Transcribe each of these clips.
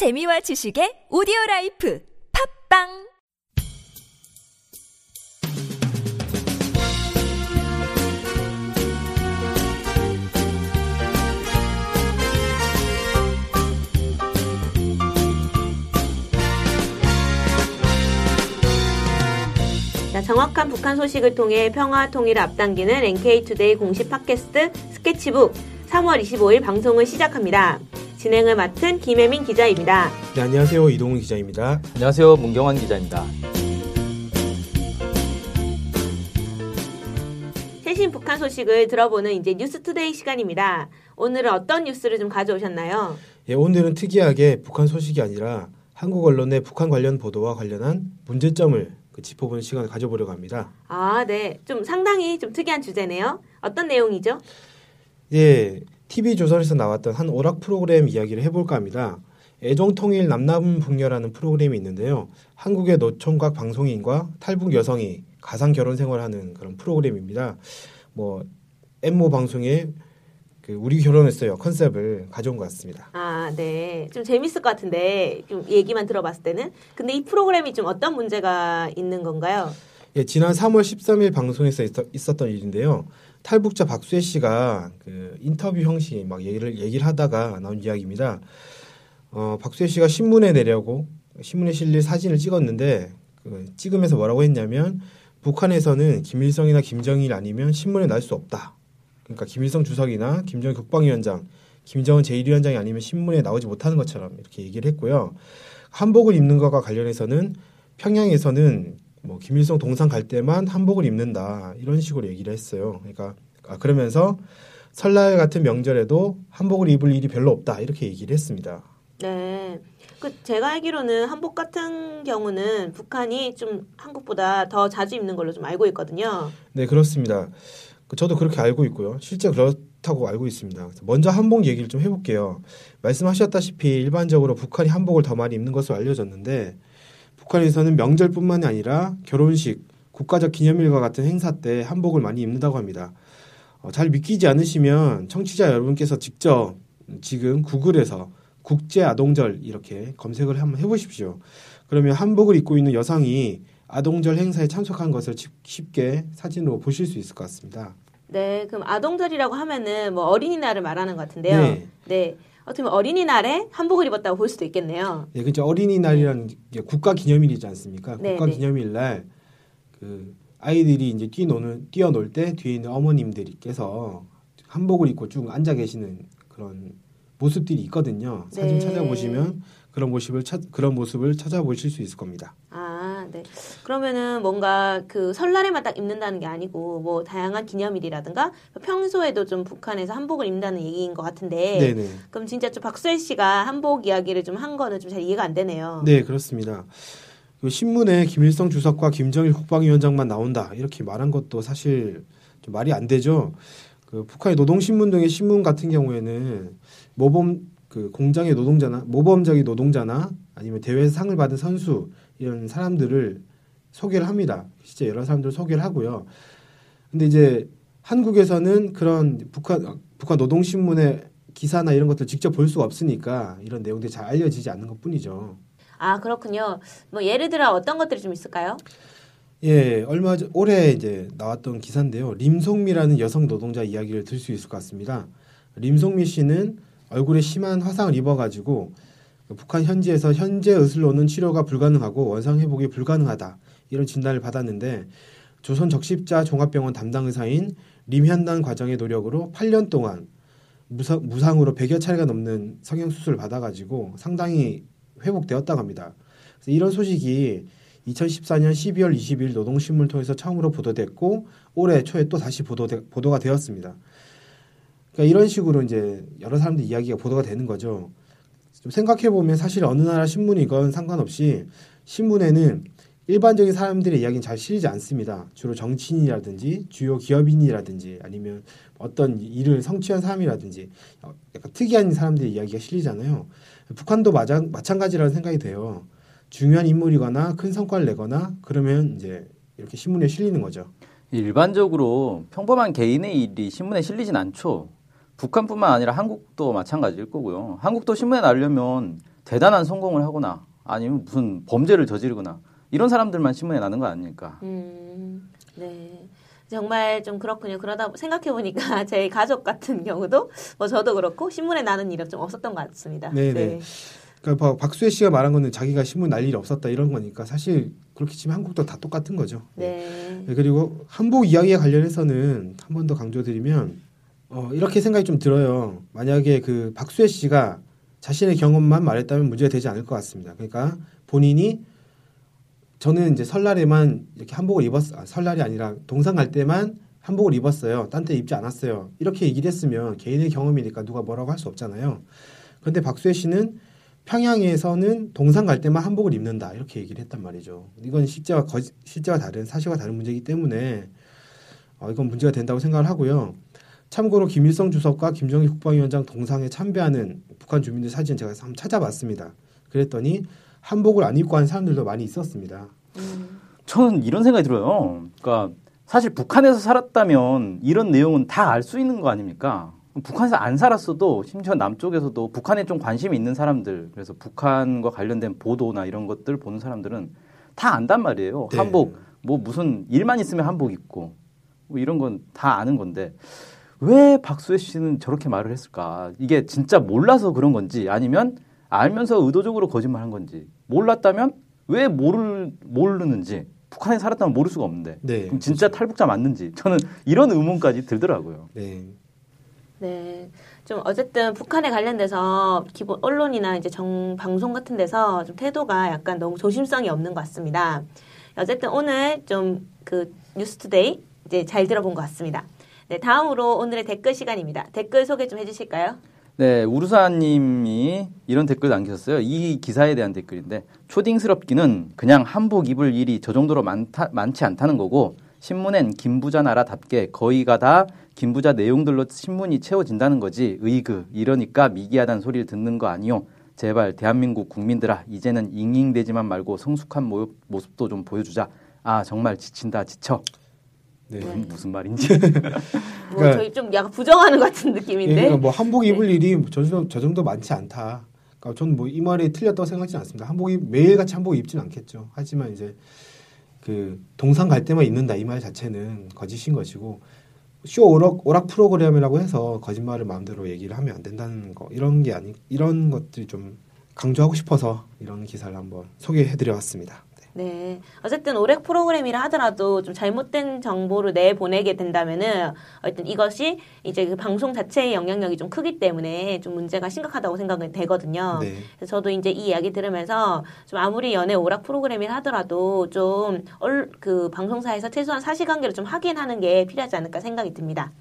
재미와 지식의 오디오라이프 팝빵 정확한 북한 소식을 통해 평화 통일을 앞당기는 NK투데이 공식 팟캐스트 스케치북 3월 25일 방송을 시작합니다. 진행을 맡은 김혜민 기자입니다. 네, 안녕하세요. 이동욱 기자입니다. 안녕하세요. 문경환 기자입니다. 최신 북한 소식을 들어보는 이제 뉴스투데이 시간입니다. 오늘은 어떤 뉴스를 좀 가져오셨나요? 예, 오늘은 특이하게 북한 소식이 아니라 한국 언론의 북한 관련 보도와 관련한 문제점을 짚어보는 시간을 가져보려고 합니다. 아, 네. 좀 상당히 좀 특이한 주제네요. 어떤 내용이죠? 예, TV조선에서 나왔던 한 오락 프로그램 이야기를 해볼까 합니다. 애정통일 남남북녀라는 프로그램이 있는데요. 한국의 노총각 방송인과 탈북 여성이 가상 결혼 생활하는 그런 프로그램입니다. 엠모 방송에 우리 결혼했어요 컨셉을 가져온 것 같습니다. 아, 네. 좀 재밌을 것 같은데 좀 얘기만 들어봤을 때는. 근데 이 프로그램이 좀 어떤 문제가 있는 건가요? 예, 지난 3월 13일 방송에서 있었던 일인데요. 탈북자 박수혜 씨가 인터뷰 형식의 막 얘기를 하다가 나온 이야기입니다. 박수혜 씨가 신문에 내려고 신문에 실릴 사진을 찍었는데 찍으면서 뭐라고 했냐면 북한에서는 김일성이나 김정일 아니면 신문에 날 수 없다. 그러니까 김일성 주석이나 김정일 국방위원장, 김정은 제1위원장이 아니면 신문에 나오지 못하는 것처럼 이렇게 얘기를 했고요. 한복을 입는 것과 관련해서는 평양에서는 김일성 동상 갈 때만 한복을 입는다 이런 식으로 얘기를 했어요. 그러니까 그러면서 설날 같은 명절에도 한복을 입을 일이 별로 없다 이렇게 얘기를 했습니다. 네. 제가 알기로는 한복 같은 경우는 북한이 좀 한국보다 더 자주 입는 걸로 좀 알고 있거든요. 네, 그렇습니다. 저도 그렇게 알고 있고요. 실제 그렇다고 알고 있습니다. 먼저 한복 얘기를 좀 해볼게요. 말씀하셨다시피 일반적으로 북한이 한복을 더 많이 입는 것으로 알려졌는데 북한에서는 명절뿐만이 아니라 결혼식, 국가적 기념일과 같은 행사 때 한복을 많이 입는다고 합니다. 잘 믿기지 않으시면 청취자 여러분께서 직접 지금 구글에서 국제아동절 이렇게 검색을 한번 해보십시오. 그러면 한복을 입고 있는 여성이 아동절 행사에 참석한 것을 쉽게 사진으로 보실 수 있을 것 같습니다. 네, 그럼 아동절이라고 하면은 어린이날을 말하는 것 같은데요. 네, 네. 어떻게 보면 어린이날에 한복을 입었다고 볼 수도 있겠네요. 네, 그렇죠. 어린이날이라는 게 국가 기념일이지 않습니까? 네, 국가 기념일날 그 아이들이 이제 뛰어놀 때 뒤에 있는 어머님들께서 한복을 입고 쭉 앉아 계시는 그런 모습들이 있거든요. 사진 네. 찾아보시면 그런 모습을 찾아보실 수 있을 겁니다. 네. 그러면은 뭔가 그 설날에만 딱 입는다는 게 아니고 다양한 기념일이라든가 평소에도 좀 북한에서 한복을 입는다는 얘기인 것 같은데 네네. 그럼 진짜 좀 박수혜 씨가 한복 이야기를 좀 한 거는 좀 잘 이해가 안 되네요. 네, 그렇습니다. 신문에 김일성 주석과 김정일 국방위원장만 나온다 이렇게 말한 것도 사실 좀 말이 안 되죠. 북한의 노동신문 등의 신문 같은 경우에는 공장의 노동자나 모범적인 노동자나 아니면 대회에서 상을 받은 선수 이런 사람들을 소개를 합니다. 실제 여러 사람들을 소개를 하고요. 근데 이제 한국에서는 그런 북한 노동신문의 기사나 이런 것들을 직접 볼 수가 없으니까 이런 내용들이 잘 알려지지 않는 것 뿐이죠. 아, 그렇군요. 예를 들어 어떤 것들이 좀 있을까요? 예, 올해 이제 나왔던 기사인데요. 림송미라는 여성 노동자 이야기를 들 수 있을 것 같습니다. 림송미 씨는 얼굴에 심한 화상을 입어가지고 북한 현지에서 현재 의술로는 치료가 불가능하고 원상회복이 불가능하다 이런 진단을 받았는데 조선적십자종합병원 담당의사인 림현단 과정의 노력으로 8년 동안 무상으로 100여 차례가 넘는 성형수술을 받아가지고 상당히 회복되었다고 합니다. 그래서 이런 소식이 2014년 12월 20일 노동신문을 통해서 처음으로 보도됐고 올해 초에 또 다시 보도가 되었습니다. 그러니까 이런 식으로 이제 여러 사람들 이야기가 보도가 되는 거죠. 좀 생각해보면 사실 어느 나라 신문이건 상관없이 신문에는 일반적인 사람들의 이야기는 잘 실리지 않습니다. 주로 정치인이라든지 주요 기업인이라든지 아니면 어떤 일을 성취한 사람이라든지 약간 특이한 사람들의 이야기가 실리잖아요. 북한도 마찬가지라는 생각이 돼요. 중요한 인물이거나 큰 성과를 내거나 그러면 이제 이렇게 신문에 실리는 거죠. 일반적으로 평범한 개인의 일이 신문에 실리진 않죠. 북한뿐만 아니라 한국도 마찬가지일 거고요. 한국도 신문에 나오려면 대단한 성공을 하거나 아니면 무슨 범죄를 저지르거나 이런 사람들만 신문에 나는 거 아닙니까? 네. 정말 좀 그렇군요. 그러다 생각해보니까 제 가족 같은 경우도 뭐 저도 그렇고 신문에 나는 일은 좀 없었던 것 같습니다. 네네. 네. 그러니까 박수혜 씨가 말한 거는 자기가 신문 날 일이 없었다 이런 거니까 사실 그렇게 치면 한국도 다 똑같은 거죠. 네. 네. 그리고 한복 이야기에 관련해서는 한 번 더 강조드리면 이렇게 생각이 좀 들어요. 만약에 그 박수혜 씨가 자신의 경험만 말했다면 문제가 되지 않을 것 같습니다. 그러니까 본인이 저는 이제 설날에만 이렇게 한복을 입었어요. 설날이 아니라 동상 갈 때만 한복을 입었어요. 딴 때 입지 않았어요. 이렇게 얘기를 했으면 개인의 경험이니까 누가 뭐라고 할 수 없잖아요. 그런데 박수혜 씨는 평양에서는 동상 갈 때만 한복을 입는다. 이렇게 얘기를 했단 말이죠. 이건 실제와 다른, 사실과 다른 문제이기 때문에 이건 문제가 된다고 생각을 하고요. 참고로 김일성 주석과 김정일 국방위원장 동상에 참배하는 북한 주민들 사진 제가 한번 찾아봤습니다. 그랬더니 한복을 안 입고 하는 사람들도 많이 있었습니다. 저는 이런 생각이 들어요. 그러니까 사실 북한에서 살았다면 이런 내용은 다 알 수 있는 거 아닙니까? 북한에서 안 살았어도 심지어 남쪽에서도 북한에 좀 관심이 있는 사람들, 그래서 북한과 관련된 보도나 이런 것들 보는 사람들은 다 안단 말이에요. 네. 한복, 뭐 무슨 일만 있으면 한복 입고 뭐 이런 건 다 아는 건데 왜 박수혜 씨는 저렇게 말을 했을까? 이게 진짜 몰라서 그런 건지 아니면 알면서 의도적으로 거짓말한 건지 몰랐다면 왜 모르는지 북한에 살았다면 모를 수가 없는데 네, 그럼 진짜 그렇죠. 탈북자 맞는지 저는 이런 의문까지 들더라고요. 네. 네. 좀 어쨌든 북한에 관련돼서 기본 언론이나 이제 방송 같은 데서 좀 태도가 약간 너무 조심성이 없는 것 같습니다. 어쨌든 오늘 좀 그 뉴스투데이 이제 잘 들어본 것 같습니다. 네, 다음으로 오늘의 댓글 시간입니다. 댓글 소개 좀 해주실까요? 네, 우루사님이 이런 댓글 남기셨어요. 이 기사에 대한 댓글인데 초딩스럽기는 그냥 한복 입을 일이 저 정도로 많지 않다는 거고 신문엔 김부자 나라답게 거의가 다 김부자 내용들로 신문이 채워진다는 거지 으이그 이러니까 미개하다는 소리를 듣는 거 아니요. 제발 대한민국 국민들아 이제는 잉잉대지만 말고 성숙한 모습도 좀 보여주자. 아 정말 지친다 지쳐. 네. 무슨 말인지. 뭐 저희 좀 약간 부정하는 것 같은 느낌인데. 네, 그러니까 뭐 한복 입을 네. 일이 저 정도 많지 않다. 그러니까 저는 뭐 이 말이 틀렸다고 생각하지는 않습니다. 한복이 매일같이 한복 입지는 않겠죠. 하지만 이제 그 동상 갈 때만 입는다 이 말 자체는 거짓인 것이고 쇼 오락 프로그램이라고 해서 거짓말을 마음대로 얘기를 하면 안 된다는 거 이런 게 아니 이런 것들이 좀 강조하고 싶어서 이런 기사를 한번 소개해드려왔습니다. 네. 어쨌든 올해 프로그램이라 하더라도 좀 잘못된 정보를 내보내게 된다면은 어쨌든 이것이 이제 그 방송 자체의 영향력이 좀 크기 때문에 좀 문제가 심각하다고 생각이 되거든요. 네. 그래서 저도 이제 이 이야기 들으면서 좀 아무리 연예 오락 프로그램이라 하더라도 좀 그 방송사에서 최소한 사실관계를 좀 확인하는 게 필요하지 않을까 생각이 듭니다.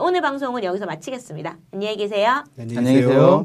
오늘 방송은 여기서 마치겠습니다. 안녕히 계세요. 안녕히 계세요.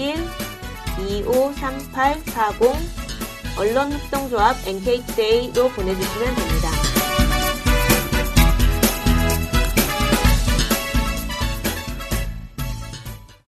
47900101253840 언론협동조합 NK투데이로 보내주시면 됩니다.